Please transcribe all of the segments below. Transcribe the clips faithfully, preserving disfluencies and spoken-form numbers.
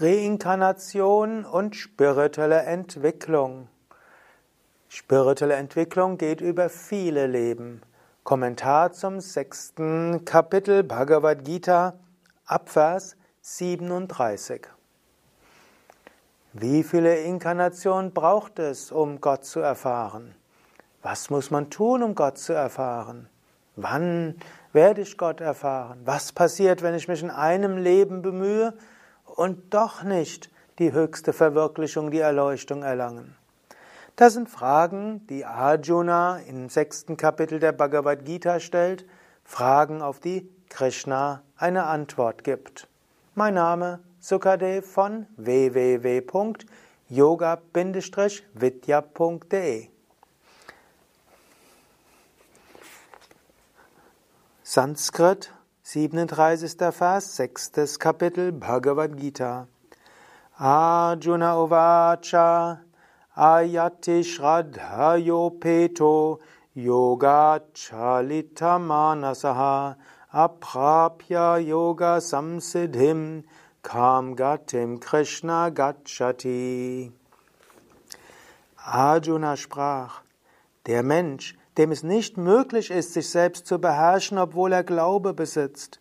Reinkarnation und spirituelle Entwicklung. Spirituelle Entwicklung geht über viele Leben. Kommentar zum sechsten Kapitel Bhagavad Gita, Abvers siebenunddreißig. Wie viele Inkarnationen braucht es, um Gott zu erfahren? Was muss man tun, um Gott zu erfahren? Wann werde ich Gott erfahren? Was passiert, wenn ich mich in einem Leben bemühe und doch nicht die höchste Verwirklichung, die Erleuchtung erlangen? Das sind Fragen, die Arjuna im sechsten Kapitel der Bhagavad Gita stellt, Fragen, auf die Krishna eine Antwort gibt. Mein Name Sukadev von w w w punkt yoga bindestrich vidya punkt de. Sanskrit, siebenunddreißigster Vers, sechstes Kapitel, Bhagavad Gita. Arjuna Uvacha Ayati Shraddha Yopeto Yoga Chalitamanasaha Aprapya Yoga Samsidhim Kam Gatim Krishna Gacchati. Arjuna sprach: Der Mensch, dem es nicht möglich ist, sich selbst zu beherrschen, obwohl er Glaube besitzt,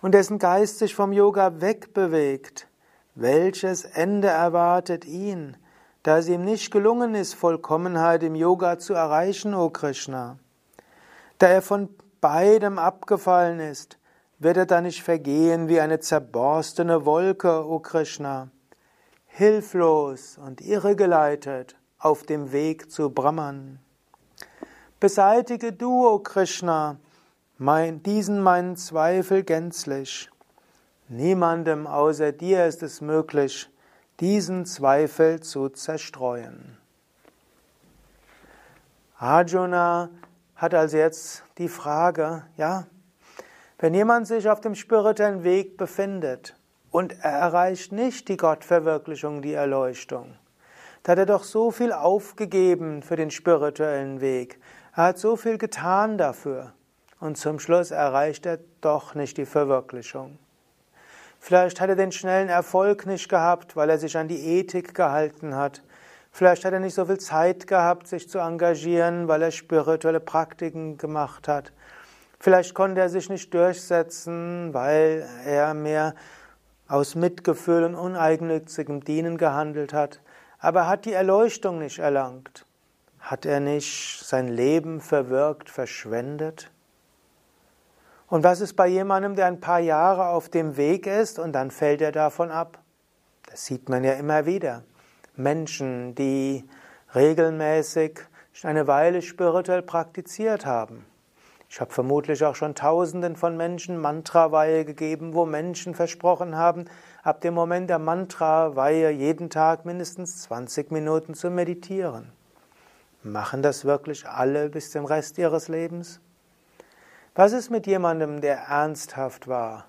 und dessen Geist sich vom Yoga wegbewegt, welches Ende erwartet ihn, da es ihm nicht gelungen ist, Vollkommenheit im Yoga zu erreichen, o Krishna? Da er von beidem abgefallen ist, wird er da nicht vergehen wie eine zerborstene Wolke, o Krishna? Hilflos und irregeleitet auf dem Weg zu Brahman. Beseitige du, o Krishna, mein, diesen meinen Zweifel gänzlich. Niemandem außer dir ist es möglich, diesen Zweifel zu zerstreuen. Arjuna hat also jetzt die Frage, ja, wenn jemand sich auf dem spirituellen Weg befindet und er erreicht nicht die Gottverwirklichung, die Erleuchtung, da hat er doch so viel aufgegeben für den spirituellen Weg, er hat so viel getan dafür und zum Schluss erreicht er doch nicht die Verwirklichung. Vielleicht hat er den schnellen Erfolg nicht gehabt, weil er sich an die Ethik gehalten hat. Vielleicht hat er nicht so viel Zeit gehabt, sich zu engagieren, weil er spirituelle Praktiken gemacht hat. Vielleicht konnte er sich nicht durchsetzen, weil er mehr aus Mitgefühl und uneigennützigem Dienen gehandelt hat. Aber hat die Erleuchtung nicht erlangt? Hat er nicht sein Leben verwirkt, verschwendet? Und was ist bei jemandem, der ein paar Jahre auf dem Weg ist und dann fällt er davon ab? Das sieht man ja immer wieder. Menschen, die regelmäßig eine Weile spirituell praktiziert haben. Ich habe vermutlich auch schon Tausenden von Menschen Mantra-Weihe gegeben, wo Menschen versprochen haben, ab dem Moment der Mantra-Weihe jeden Tag mindestens zwanzig Minuten zu meditieren. Machen das wirklich alle bis zum Rest ihres Lebens? Was ist mit jemandem, der ernsthaft war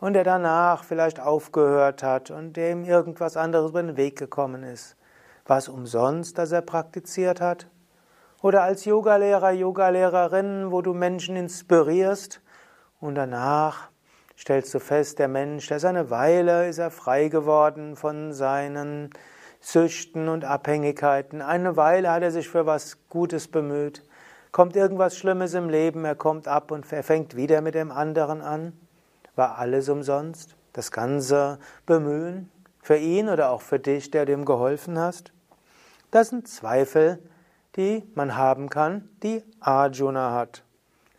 und der danach vielleicht aufgehört hat und dem irgendwas anderes über den Weg gekommen ist? War es umsonst, dass er praktiziert hat? Oder als Yogalehrer, Yogalehrerin, wo du Menschen inspirierst und danach stellst du fest, der Mensch, der ist eine Weile, ist er frei geworden von seinen Süchten und Abhängigkeiten. Eine Weile hat er sich für was Gutes bemüht. Kommt irgendwas Schlimmes im Leben, er kommt ab und er fängt wieder mit dem anderen an. War alles umsonst? Das ganze Bemühen für ihn oder auch für dich, der dem geholfen hast? Das sind Zweifel, die man haben kann, die Arjuna hat.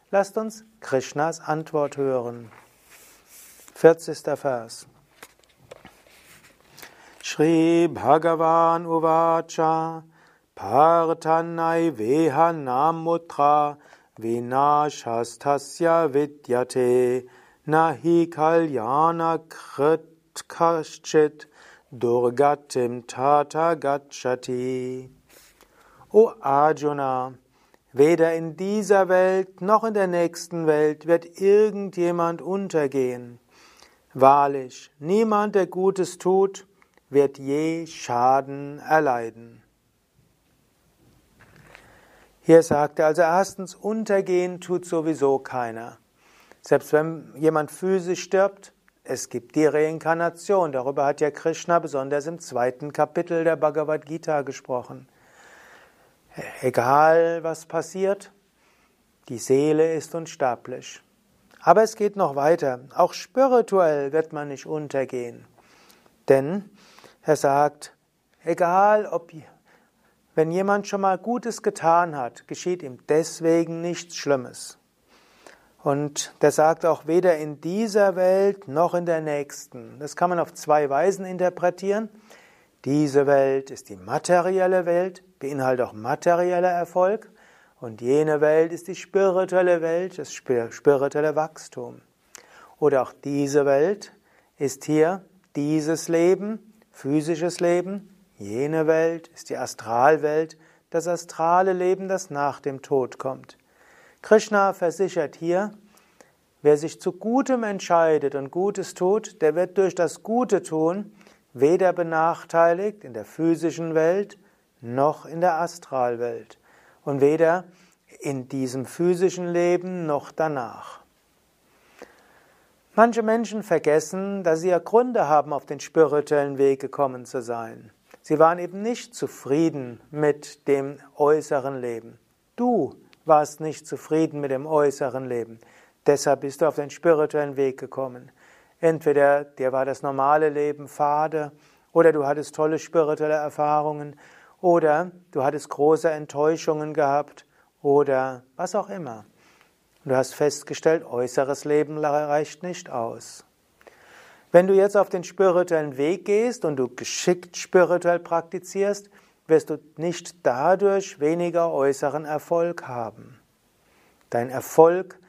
Lasst uns Krishnas Antwort hören. vierzigster Vers. Shri Bhagavan Uvacha Parthanai Veha Namutra Vinashastasya Vidyate Nahi Kalyana Kritkashchit Durgatim Tata Gacchati. O Arjuna, weder in dieser Welt noch in der nächsten Welt wird irgendjemand untergehen. Wahrlich, niemand, der Gutes tut, wird je Schaden erleiden. Hier sagt er also erstens, untergehen tut sowieso keiner. Selbst wenn jemand physisch stirbt, Es gibt die Reinkarnation, darüber hat ja Krishna besonders im zweiten Kapitel der Bhagavad Gita gesprochen. Egal was passiert, die Seele ist unsterblich. Aber es geht noch weiter, auch spirituell wird man nicht untergehen. Denn er sagt, egal ob, wenn jemand schon mal Gutes getan hat, geschieht ihm deswegen nichts Schlimmes. Und der sagt auch, weder in dieser Welt noch in der nächsten. Das kann man auf zwei Weisen interpretieren. Diese Welt ist die materielle Welt, beinhaltet auch materieller Erfolg. Und jene Welt ist die spirituelle Welt, das spirituelle Wachstum. Oder auch diese Welt ist hier dieses Leben, physisches Leben. Jene Welt ist die Astralwelt, das astrale Leben, das nach dem Tod kommt. Krishna versichert hier, wer sich zu Gutem entscheidet und Gutes tut, der wird durch das Gute tun weder benachteiligt in der physischen Welt noch in der Astralwelt. Und weder in diesem physischen Leben noch danach. Manche Menschen vergessen, dass sie ja Gründe haben, auf den spirituellen Weg gekommen zu sein. Sie waren eben nicht zufrieden mit dem äußeren Leben. Du warst nicht zufrieden mit dem äußeren Leben. Deshalb bist du auf den spirituellen Weg gekommen. Entweder dir war das normale Leben fade, oder du hattest tolle spirituelle Erfahrungen, oder du hattest große Enttäuschungen gehabt oder was auch immer. Du hast festgestellt, äußeres Leben reicht nicht aus. Wenn du jetzt auf den spirituellen Weg gehst und du geschickt spirituell praktizierst, wirst du nicht dadurch weniger äußeren Erfolg haben. Dein Erfolg,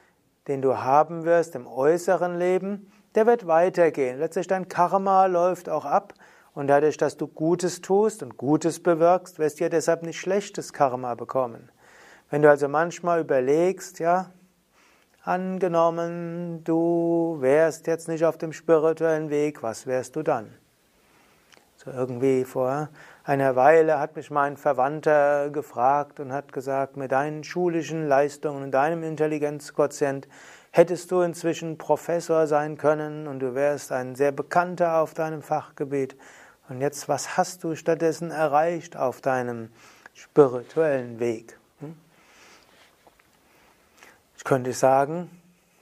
den du haben wirst im äußeren Leben, der wird weitergehen. Letztlich dein Karma läuft auch ab. Und dadurch, dass du Gutes tust und Gutes bewirkst, wirst du ja deshalb nicht schlechtes Karma bekommen. Wenn du also manchmal überlegst, ja, angenommen, du wärst jetzt nicht auf dem spirituellen Weg, was wärst du dann? So irgendwie vor einer Weile hat mich mein Verwandter gefragt und hat gesagt, mit deinen schulischen Leistungen und deinem Intelligenzquotient hättest du inzwischen Professor sein können und du wärst ein sehr Bekannter auf deinem Fachgebiet. Und jetzt, was hast du stattdessen erreicht auf deinem spirituellen Weg? Ich könnte sagen,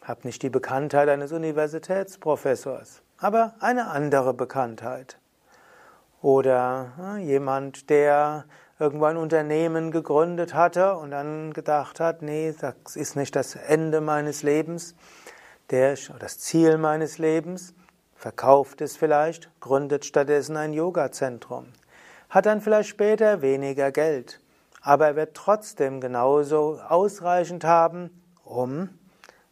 hab nicht die Bekanntheit eines Universitätsprofessors, aber eine andere Bekanntheit. Oder jemand, der irgendwo ein Unternehmen gegründet hatte und dann gedacht hat, nee, das ist nicht das Ende meines Lebens, der, oder das Ziel meines Lebens, verkauft es vielleicht, gründet stattdessen ein Yoga-Zentrum, hat dann vielleicht später weniger Geld, aber er wird trotzdem genauso ausreichend haben, um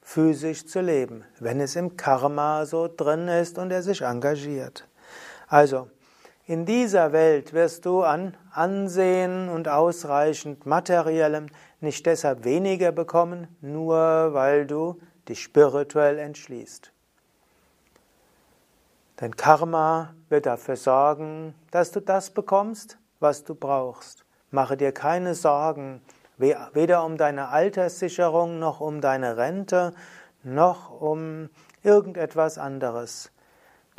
physisch zu leben, wenn es im Karma so drin ist und er sich engagiert. Also, in dieser Welt wirst du an Ansehen und ausreichend Materiellem nicht deshalb weniger bekommen, nur weil du dich spirituell entschließt. Dein Karma wird dafür sorgen, dass du das bekommst, was du brauchst. Mache dir keine Sorgen, weder um deine Alterssicherung, noch um deine Rente, noch um irgendetwas anderes.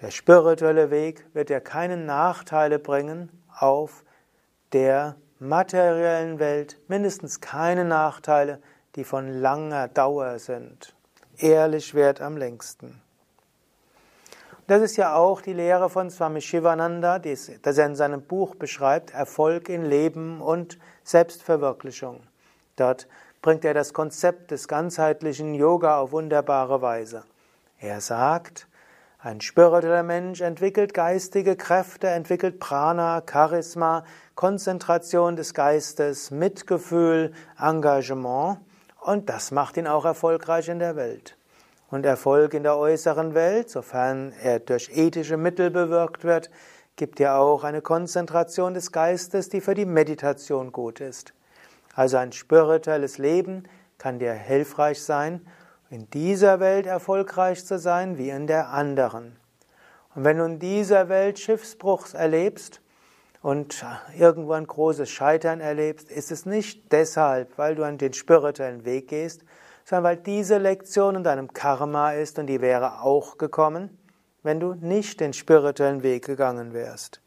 Der spirituelle Weg wird dir keine Nachteile bringen auf der materiellen Welt, mindestens keine Nachteile, die von langer Dauer sind. Ehrlich währt am längsten. Das ist ja auch die Lehre von Swami Shivananda, das er in seinem Buch beschreibt, Erfolg in Leben und Selbstverwirklichung. Dort bringt er das Konzept des ganzheitlichen Yoga auf wunderbare Weise. Er sagt, ein spiritueller Mensch entwickelt geistige Kräfte, entwickelt Prana, Charisma, Konzentration des Geistes, Mitgefühl, Engagement und das macht ihn auch erfolgreich in der Welt. Und Erfolg in der äußeren Welt, sofern er durch ethische Mittel bewirkt wird, gibt ja auch eine Konzentration des Geistes, die für die Meditation gut ist. Also ein spirituelles Leben kann dir hilfreich sein, in dieser Welt erfolgreich zu sein, wie in der anderen. Und wenn du in dieser Welt Schiffbruch erlebst und irgendwann großes Scheitern erlebst, ist es nicht deshalb, weil du an den spirituellen Weg gehst, sondern weil diese Lektion in deinem Karma ist und die wäre auch gekommen, wenn du nicht den spirituellen Weg gegangen wärst.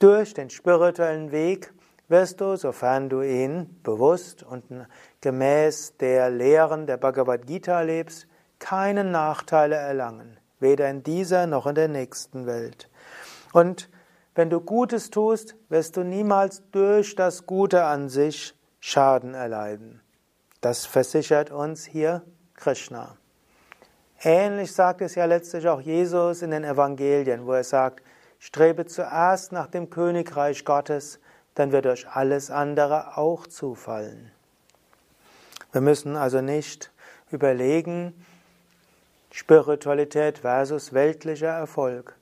Durch den spirituellen Weg wirst du, sofern du ihn bewusst und gemäß der Lehren der Bhagavad Gita lebst, keine Nachteile erlangen, weder in dieser noch in der nächsten Welt. Und wenn du Gutes tust, wirst du niemals durch das Gute an sich Schaden erleiden. Das versichert uns hier Krishna. Ähnlich sagt es ja letztlich auch Jesus in den Evangelien, wo er sagt, strebe zuerst nach dem Königreich Gottes, dann wird euch alles andere auch zufallen. Wir müssen also nicht überlegen, Spiritualität versus weltlicher Erfolg,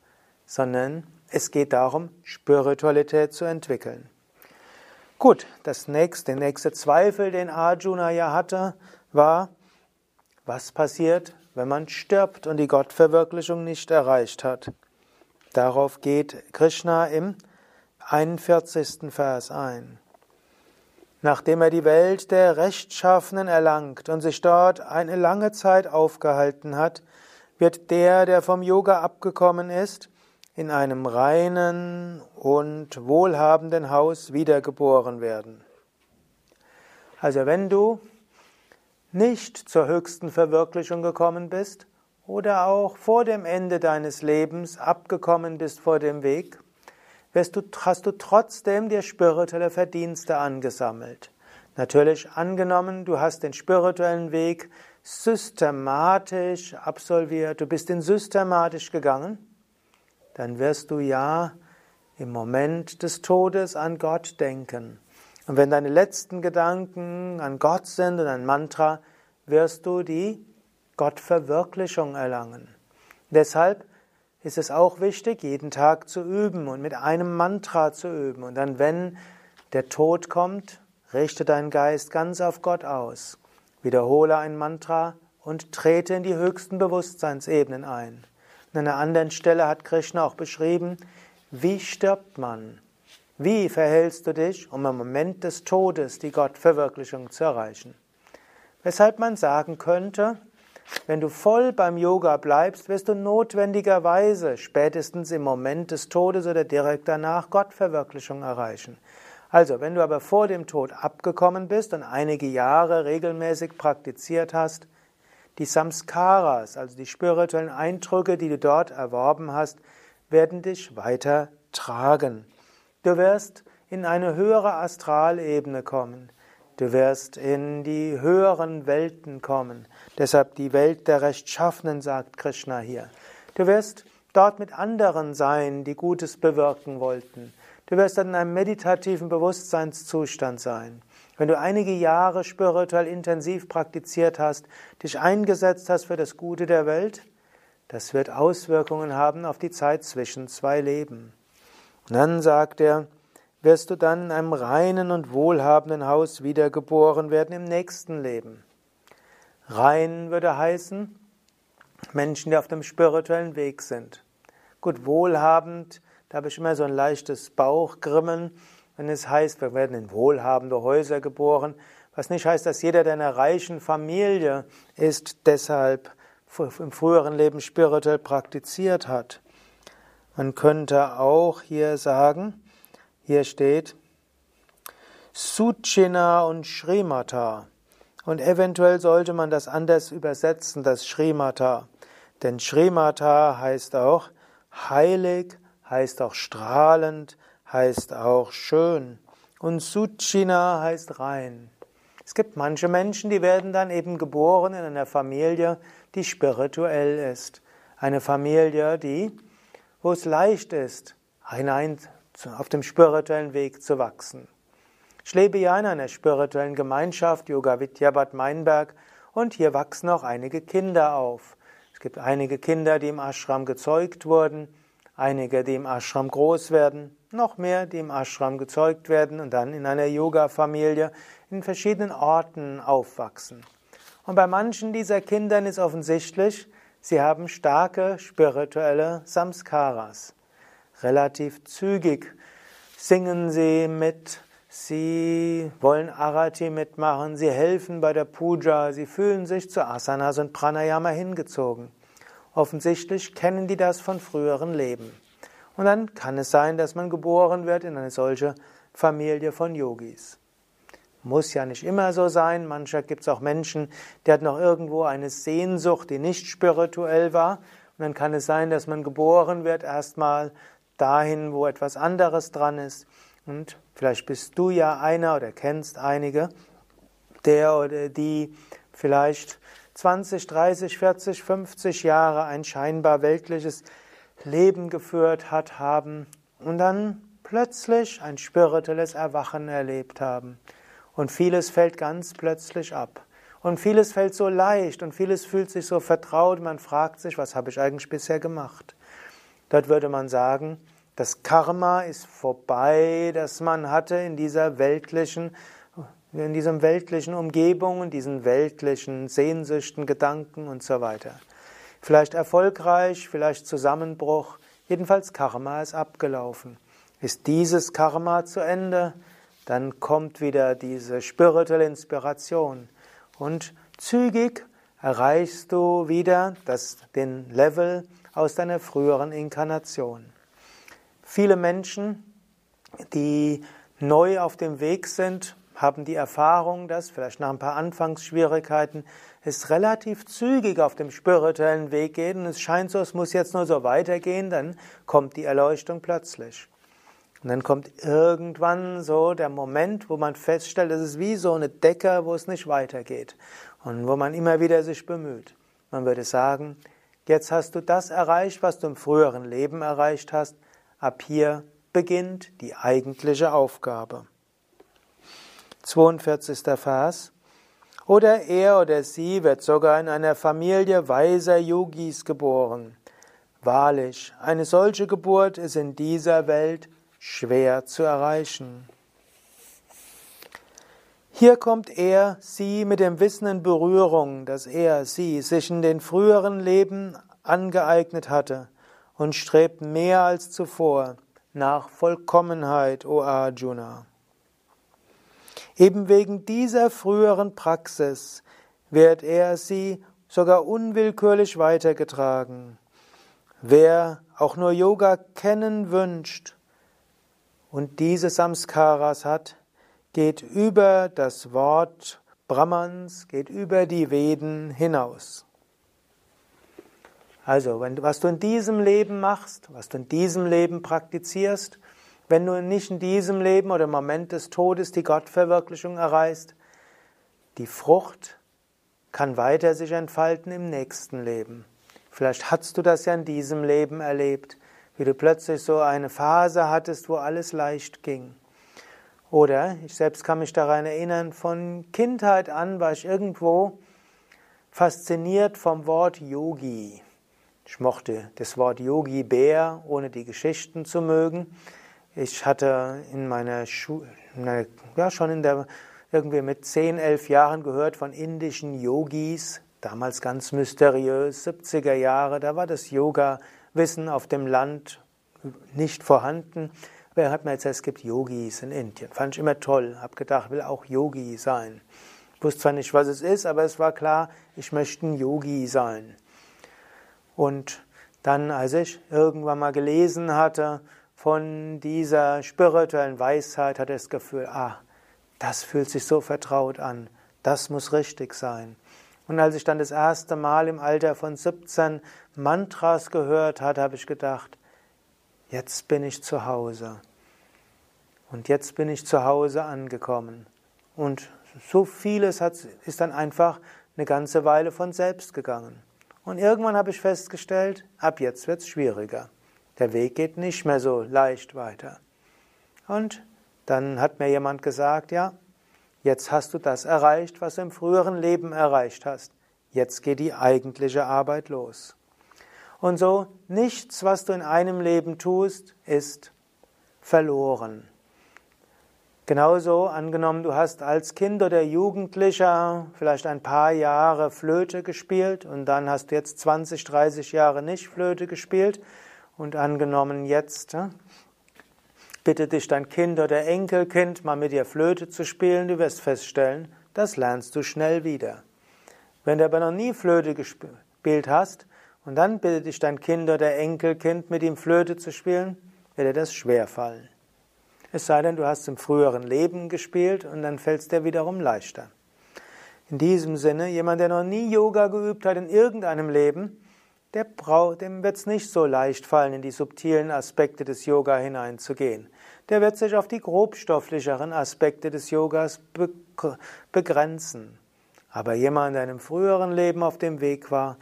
sondern es geht darum, Spiritualität zu entwickeln. Gut, das nächste, der nächste Zweifel, den Arjuna ja hatte, war, was passiert, wenn man stirbt und die Gottverwirklichung nicht erreicht hat? Darauf geht Krishna im einundvierzigsten Vers ein. Nachdem er die Welt der Rechtschaffenen erlangt und sich dort eine lange Zeit aufgehalten hat, wird der, der vom Yoga abgekommen ist, in einem reinen und wohlhabenden Haus wiedergeboren werden. Also wenn du nicht zur höchsten Verwirklichung gekommen bist oder auch vor dem Ende deines Lebens abgekommen bist vor dem Weg, wirst du, hast du trotzdem dir spirituelle Verdienste angesammelt. Natürlich angenommen, du hast den spirituellen Weg systematisch absolviert, du bist ihn systematisch gegangen, dann wirst du ja im Moment des Todes an Gott denken. Und wenn deine letzten Gedanken an Gott sind und ein Mantra, wirst du die Gottverwirklichung erlangen. Deshalb ist es auch wichtig, jeden Tag zu üben und mit einem Mantra zu üben. Und dann, wenn der Tod kommt, richte deinen Geist ganz auf Gott aus. Wiederhole ein Mantra und trete in die höchsten Bewusstseinsebenen ein. An einer anderen Stelle hat Krishna auch beschrieben, wie stirbt man? Wie verhältst du dich, um im Moment des Todes die Gottverwirklichung zu erreichen? Weshalb man sagen könnte, wenn du voll beim Yoga bleibst, wirst du notwendigerweise spätestens im Moment des Todes oder direkt danach Gottverwirklichung erreichen. Also, wenn du aber vor dem Tod abgekommen bist und einige Jahre regelmäßig praktiziert hast, die Samskaras, also die spirituellen Eindrücke, die du dort erworben hast, werden dich weiter tragen. Du wirst in eine höhere Astralebene kommen. Du wirst in die höheren Welten kommen. Deshalb die Welt der Rechtschaffenen, sagt Krishna hier. Du wirst dort mit anderen sein, die Gutes bewirken wollten. Du wirst in einem meditativen Bewusstseinszustand sein. Wenn du einige Jahre spirituell intensiv praktiziert hast, dich eingesetzt hast für das Gute der Welt, das wird Auswirkungen haben auf die Zeit zwischen zwei Leben. Und dann sagt er, wirst du dann in einem reinen und wohlhabenden Haus wiedergeboren werden im nächsten Leben. Rein würde heißen, Menschen, die auf dem spirituellen Weg sind. Gut, wohlhabend, da habe ich immer so ein leichtes Bauchgrimmen, wenn es heißt, wir werden in wohlhabende Häuser geboren, was nicht heißt, dass jeder, der in einer reichen Familie ist, deshalb im früheren Leben spirituell praktiziert hat. Man könnte auch hier sagen, hier steht Suchina und Srimata. Und eventuell sollte man das anders übersetzen, das Srimata. Denn Srimata heißt auch heilig, heißt auch strahlend, heißt auch schön. Und Suchina heißt rein. Es gibt manche Menschen, die werden dann eben geboren in einer Familie, die spirituell ist. Eine Familie, die, wo es leicht ist, hinein auf dem spirituellen Weg zu wachsen. Ich lebe ja in einer spirituellen Gemeinschaft, Yoga Vidya Bad Meinberg, und hier wachsen auch einige Kinder auf. Es gibt einige Kinder, die im Ashram gezeugt wurden, einige, die im Ashram groß werden, noch mehr, die im Ashram gezeugt werden und dann in einer Yoga-Familie in verschiedenen Orten aufwachsen. Und bei manchen dieser Kindern ist offensichtlich, sie haben starke spirituelle Samskaras. Relativ zügig singen sie mit, sie wollen Arati mitmachen, sie helfen bei der Puja, sie fühlen sich zu Asanas und Pranayama hingezogen. Offensichtlich kennen die das von früheren Leben. Und dann kann es sein, dass man geboren wird in eine solche Familie von Yogis. Muss ja nicht immer so sein. Manchmal gibt es auch Menschen, die hat noch irgendwo eine Sehnsucht, die nicht spirituell war. Und dann kann es sein, dass man geboren wird erstmal dahin, wo etwas anderes dran ist. Und vielleicht bist du ja einer oder kennst einige, der oder die vielleicht zwanzig, dreißig, vierzig, fünfzig Jahre ein scheinbar weltliches Leben geführt hat, haben und dann plötzlich ein spirituelles Erwachen erlebt haben. Und vieles fällt ganz plötzlich ab. Und vieles fällt so leicht und vieles fühlt sich so vertraut. Man fragt sich, was habe ich eigentlich bisher gemacht? Dort würde man sagen, das Karma ist vorbei, das man hatte in dieser weltlichen, in diesem weltlichen Umgebung, in diesen weltlichen Sehnsüchten, Gedanken und so weiter. Vielleicht erfolgreich, vielleicht Zusammenbruch, jedenfalls Karma ist abgelaufen. Ist dieses Karma zu Ende, dann kommt wieder diese spirituelle Inspiration. Und zügig erreichst du wieder das, den Level aus deiner früheren Inkarnation. Viele Menschen, die neu auf dem Weg sind, haben die Erfahrung, dass vielleicht nach ein paar Anfangsschwierigkeiten es relativ zügig auf dem spirituellen Weg geht. Und es scheint so, es muss jetzt nur so weitergehen, dann kommt die Erleuchtung plötzlich. Und dann kommt irgendwann so der Moment, wo man feststellt, es ist wie so eine Decke, wo es nicht weitergeht und wo man immer wieder sich bemüht. Man würde sagen, jetzt hast du das erreicht, was du im früheren Leben erreicht hast. Ab hier beginnt die eigentliche Aufgabe. zweiundvierzigster Vers. Oder er oder sie wird sogar in einer Familie weiser Yogis geboren. Wahrlich, eine solche Geburt ist in dieser Welt schwer zu erreichen. Hier kommt er, sie mit dem Wissen in Berührung, das er, sie sich in den früheren Leben angeeignet hatte und strebt mehr als zuvor nach Vollkommenheit, o Arjuna. Eben wegen dieser früheren Praxis wird er, sie sogar unwillkürlich weitergetragen. Wer auch nur Yoga kennen wünscht, und diese Samskaras hat, geht über das Wort Brahmans, geht über die Veden hinaus. Also, wenn, was du in diesem Leben machst, was du in diesem Leben praktizierst, wenn du nicht in diesem Leben oder im Moment des Todes die Gottverwirklichung erreichst, die Frucht kann weiter sich entfalten im nächsten Leben. Vielleicht hast du das ja in diesem Leben erlebt, wie du plötzlich so eine Phase hattest, wo alles leicht ging. Oder, ich selbst kann mich daran erinnern, von Kindheit an war ich irgendwo fasziniert vom Wort Yogi. Ich mochte das Wort Yogi Bär, ohne die Geschichten zu mögen. Ich hatte in meiner Schule, ja schon in der, irgendwie mit zehn, elf Jahren gehört von indischen Yogis, damals ganz mysteriös, siebziger Jahre, da war das Yoga Wissen auf dem Land nicht vorhanden. Wer hat mir jetzt gesagt, es gibt Yogis in Indien? Fand ich immer toll. Hab gedacht, will auch Yogi sein. Wusste zwar nicht, was es ist, aber es war klar, ich möchte ein Yogi sein. Und dann, als ich irgendwann mal gelesen hatte von dieser spirituellen Weisheit, hatte ich das Gefühl, ah, das fühlt sich so vertraut an. Das muss richtig sein. Und als ich dann das erste Mal im Alter von siebzehn Mantras gehört hatte, habe ich gedacht, jetzt bin ich zu Hause. Und jetzt bin ich zu Hause angekommen. Und so vieles hat, ist dann einfach eine ganze Weile von selbst gegangen. Und irgendwann habe ich festgestellt, ab jetzt wird es schwieriger. Der Weg geht nicht mehr so leicht weiter. Und dann hat mir jemand gesagt, ja, jetzt hast du das erreicht, was du im früheren Leben erreicht hast. Jetzt geht die eigentliche Arbeit los. Und so, nichts, was du in einem Leben tust, ist verloren. Genauso, angenommen, du hast als Kind oder Jugendlicher vielleicht ein paar Jahre Flöte gespielt und dann hast du jetzt zwanzig, dreißig Jahre nicht Flöte gespielt und angenommen jetzt bitte dich dein Kind oder Enkelkind, mal mit dir Flöte zu spielen, du wirst feststellen, das lernst du schnell wieder. Wenn du aber noch nie Flöte gespielt hast und dann bittet dich dein Kind oder Enkelkind, mit ihm Flöte zu spielen, wird dir das schwer fallen. Es sei denn, du hast im früheren Leben gespielt und dann fällt es dir wiederum leichter. In diesem Sinne, jemand, der noch nie Yoga geübt hat in irgendeinem Leben, der braucht, dem wird es nicht so leicht fallen, in die subtilen Aspekte des Yoga hineinzugehen. Der wird sich auf die grobstofflicheren Aspekte des Yogas be- begrenzen. Aber jemand, der in einem früheren Leben auf dem Weg war,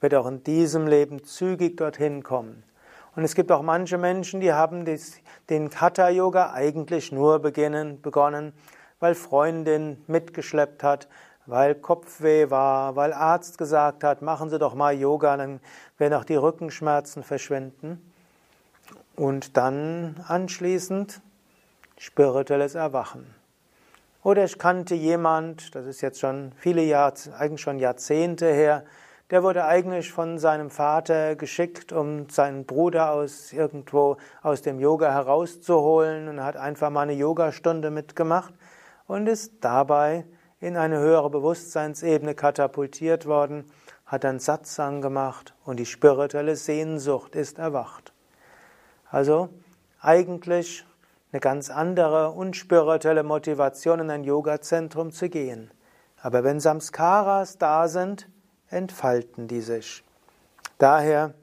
wird auch in diesem Leben zügig dorthin kommen. Und es gibt auch manche Menschen, die haben den Hatha-Yoga eigentlich nur beginnen, begonnen, weil Freundin mitgeschleppt hat, weil Kopfweh war, weil Arzt gesagt hat, machen Sie doch mal Yoga, dann werden auch die Rückenschmerzen verschwinden. Und dann anschließend spirituelles Erwachen. Oder ich kannte jemand, das ist jetzt schon viele Jahre, eigentlich schon Jahrzehnte her, der wurde eigentlich von seinem Vater geschickt, um seinen Bruder aus irgendwo aus dem Yoga herauszuholen, und hat einfach mal eine Yogastunde mitgemacht und ist dabei in eine höhere Bewusstseinsebene katapultiert worden, hat dann Satsang gemacht und die spirituelle Sehnsucht ist erwacht. Also eigentlich eine ganz andere, unspirituelle Motivation, in ein Yoga-Zentrum zu gehen. Aber wenn Samskaras da sind, entfalten die sich. Daher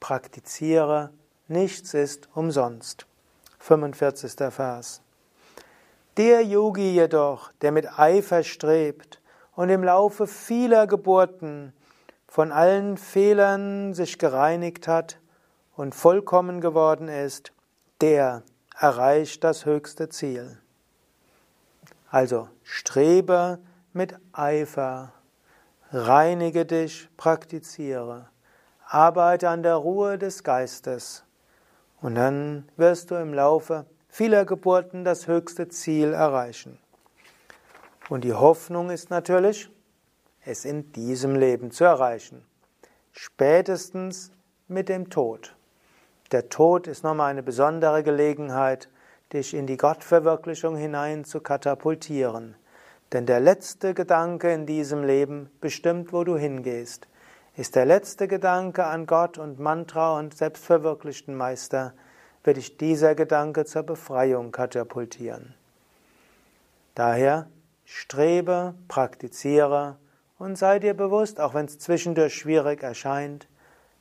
praktiziere, nichts ist umsonst. fünfundvierzigster Vers. Der Yogi jedoch, der mit Eifer strebt und im Laufe vieler Geburten von allen Fehlern sich gereinigt hat, und vollkommen geworden ist, der erreicht das höchste Ziel. Also strebe mit Eifer, reinige dich, praktiziere, arbeite an der Ruhe des Geistes, und dann wirst du im Laufe vieler Geburten das höchste Ziel erreichen. Und die Hoffnung ist natürlich, es in diesem Leben zu erreichen, spätestens mit dem Tod. Der Tod ist nochmal eine besondere Gelegenheit, dich in die Gottverwirklichung hinein zu katapultieren. Denn der letzte Gedanke in diesem Leben bestimmt, wo du hingehst. Ist der letzte Gedanke an Gott und Mantra und selbstverwirklichten Meister, wird dich dieser Gedanke zur Befreiung katapultieren. Daher strebe, praktiziere und sei dir bewusst, auch wenn es zwischendurch schwierig erscheint,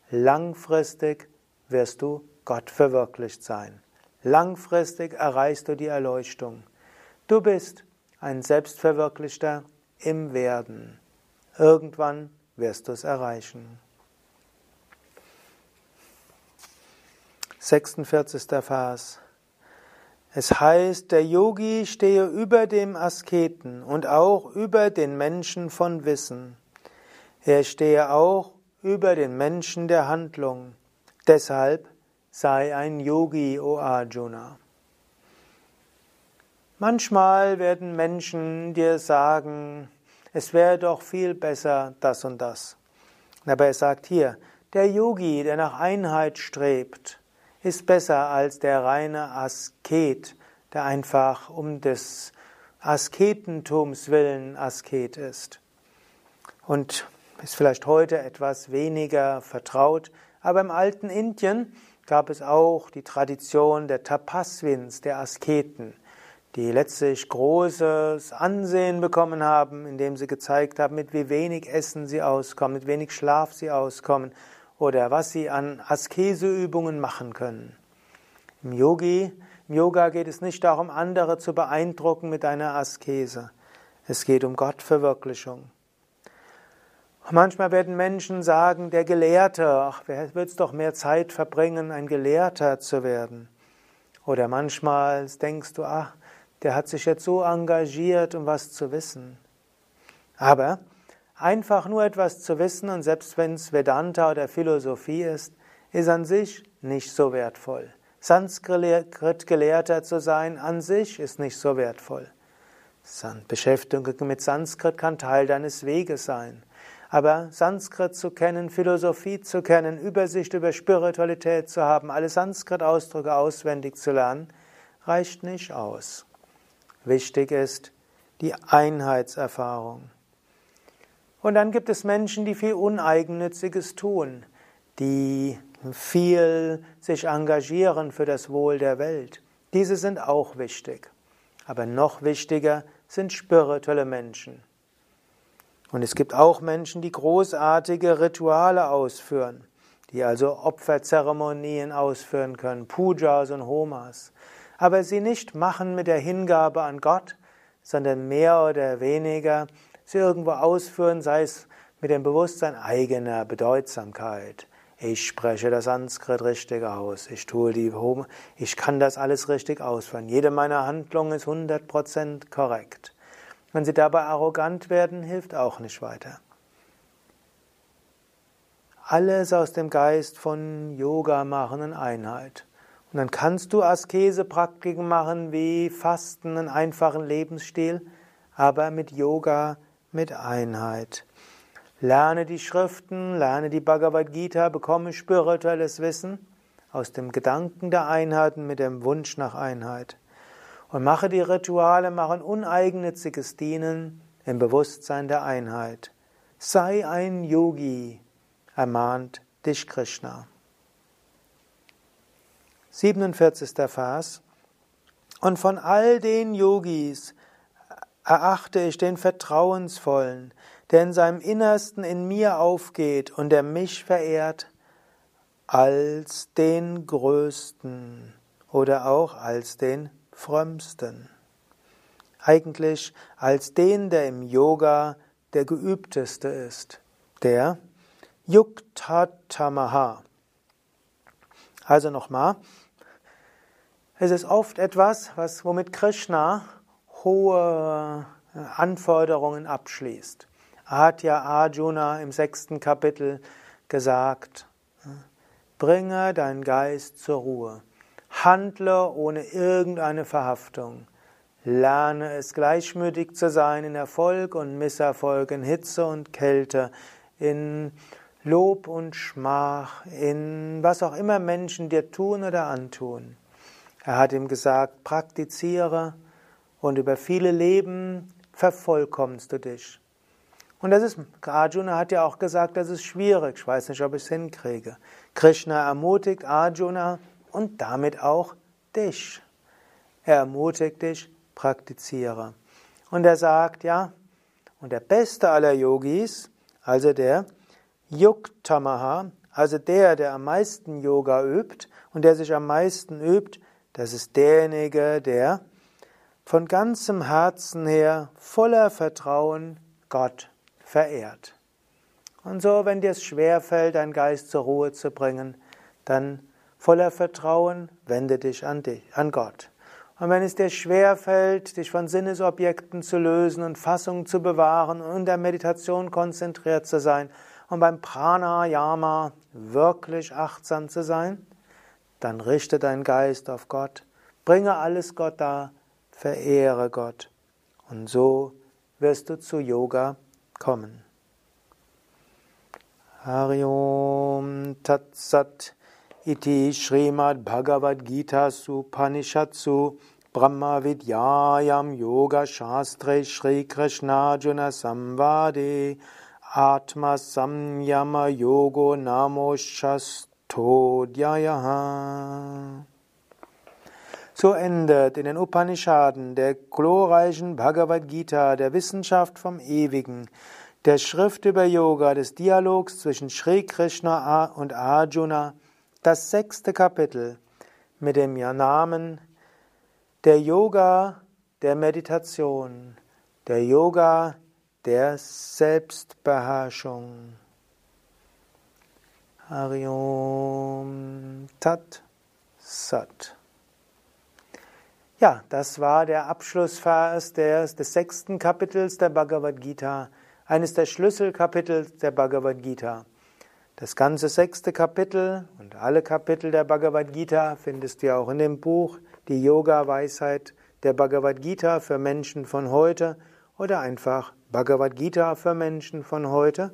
langfristig wirst du Gott verwirklicht sein. Langfristig erreichst du die Erleuchtung. Du bist ein Selbstverwirklichter im Werden. Irgendwann wirst du es erreichen. sechsundvierzigster Vers. Es heißt, der Yogi stehe über dem Asketen und auch über den Menschen von Wissen. Er stehe auch über den Menschen der Handlung. Deshalb sei ein Yogi, o Arjuna. Manchmal werden Menschen dir sagen, es wäre doch viel besser das und das. Aber er sagt hier, der Yogi, der nach Einheit strebt, ist besser als der reine Asket, der einfach um des Asketentums willen Asket ist. Und ist vielleicht heute etwas weniger vertraut, aber im alten Indien gab es auch die Tradition der Tapasvins, der Asketen, die letztlich großes Ansehen bekommen haben, indem sie gezeigt haben, mit wie wenig Essen sie auskommen, mit wenig Schlaf sie auskommen oder was sie an Askeseübungen machen können. Im Yogi, im Yoga geht es nicht darum, andere zu beeindrucken mit einer Askese. Es geht um Gottverwirklichung. Manchmal werden Menschen sagen, der Gelehrte, ach, wer wird es doch mehr Zeit verbringen, ein Gelehrter zu werden. Oder manchmal denkst du, ach, der hat sich jetzt so engagiert, um was zu wissen. Aber einfach nur etwas zu wissen, und selbst wenn es Vedanta oder Philosophie ist, ist an sich nicht so wertvoll. Sanskrit-Gelehrter zu sein, an sich ist nicht so wertvoll. Beschäftigung mit Sanskrit kann Teil deines Weges sein. Aber Sanskrit zu kennen, Philosophie zu kennen, Übersicht über Spiritualität zu haben, alle Sanskrit-Ausdrücke auswendig zu lernen, reicht nicht aus. Wichtig ist die Einheitserfahrung. Und dann gibt es Menschen, die viel Uneigennütziges tun. die viel sich engagieren für das Wohl der Welt. Diese sind auch wichtig. Aber noch wichtiger sind spirituelle Menschen. Und es gibt auch Menschen, die großartige Rituale ausführen, die also Opferzeremonien ausführen können, Pujas und Homas, aber sie nicht machen mit der Hingabe an Gott, sondern mehr oder weniger sie irgendwo ausführen, sei es mit dem Bewusstsein eigener Bedeutsamkeit. Ich spreche das Sanskrit richtig aus, ich tue die Homa, ich kann das alles richtig ausführen, jede meiner Handlungen ist hundert Prozent korrekt. Wenn sie dabei arrogant werden, hilft auch nicht weiter. Alles aus dem Geist von Yoga machen in Einheit. Und dann kannst du Askese-Praktiken machen wie Fasten, einen einfachen Lebensstil, aber mit Yoga, mit Einheit. Lerne die Schriften, lerne die Bhagavad Gita, bekomme spirituelles Wissen aus dem Gedanken der Einheit und mit dem Wunsch nach Einheit. Und mache die Rituale, mache ein uneigennütziges Dienen im Bewusstsein der Einheit. Sei ein Yogi, ermahnt dich Krishna. siebenundvierzigster Vers. Und von all den Yogis erachte ich den Vertrauensvollen, der in seinem Innersten in mir aufgeht und der mich verehrt, als den Größten oder auch als den Frömmsten. Eigentlich als den, der im Yoga der Geübteste ist, der Yuktatamaha. Also nochmal, es ist oft etwas, was, womit Krishna hohe Anforderungen abschließt. Er hat ja Arjuna im sechsten Kapitel gesagt, bringe deinen Geist zur Ruhe, handle ohne irgendeine Verhaftung, lerne es gleichmütig zu sein in Erfolg und Misserfolg, in Hitze und Kälte, in Lob und Schmach, in was auch immer Menschen dir tun oder antun. Er hat ihm gesagt, praktiziere und über viele Leben vervollkommst du dich. Und das ist, Arjuna hat ja auch gesagt, das ist schwierig, ich weiß nicht, ob ich es hinkriege. Krishna ermutigt Arjuna und damit auch dich. Er ermutigt dich, praktiziere. Und er sagt, ja, und der Beste aller Yogis, also der Yuktamaha, also der, der am meisten Yoga übt und der sich am meisten übt, das ist derjenige, der von ganzem Herzen her voller Vertrauen Gott verehrt. Und so, wenn dir es schwerfällt, deinen Geist zur Ruhe zu bringen, dann voller Vertrauen wende dich an dich, an Gott. Und wenn es dir schwerfällt, dich von Sinnesobjekten zu lösen und Fassung zu bewahren und in der Meditation konzentriert zu sein, und beim Pranayama wirklich achtsam zu sein, dann richte deinen Geist auf Gott, bringe alles Gott dar, verehre Gott. Und so wirst du zu Yoga kommen. Hari Om Tat Sat Iti Srimad Bhagavad Gita Upanishatsu Brahma Vidyayam Yoga Shastre Shri Krishnarjuna Samvade Atma Samyama Yogo Namo Shastodhyayaha. So endet in den Upanishaden, der glorreichen Bhagavad Gita, der Wissenschaft vom Ewigen, der Schrift über Yoga, des Dialogs zwischen Sri Krishna und Arjuna, das sechste Kapitel mit dem Namen der Yoga der Meditation, der Yoga der Selbstbeherrschung. Hari Om Tat Sat. Ja, das war der Abschlussvers des, des sechsten Kapitels der Bhagavad Gita, eines der Schlüsselkapitel der Bhagavad Gita. Das ganze sechste Kapitel und alle Kapitel der Bhagavad Gita findest du auch in dem Buch Die Yoga-Weisheit der Bhagavad Gita für Menschen von heute oder einfach Bhagavad Gita für Menschen von heute.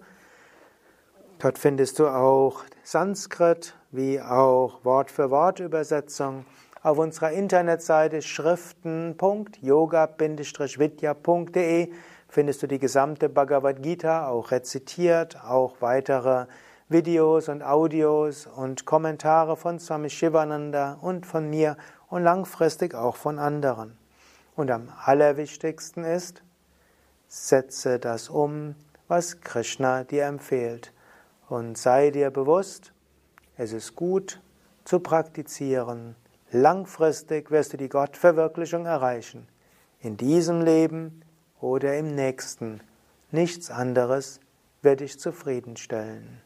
Dort findest du auch Sanskrit, wie auch Wort-für-Wort-Übersetzung. Auf unserer Internetseite schriften punkt yoga bindestrich vidya punkt de findest du die gesamte Bhagavad Gita, auch rezitiert, auch weitere Videos und Audios und Kommentare von Swami Shivananda und von mir und langfristig auch von anderen. Und am allerwichtigsten ist, setze das um, was Krishna dir empfiehlt. Und sei dir bewusst, es ist gut zu praktizieren. Langfristig wirst du die Gottverwirklichung erreichen. In diesem Leben oder im nächsten. Nichts anderes wird dich zufriedenstellen.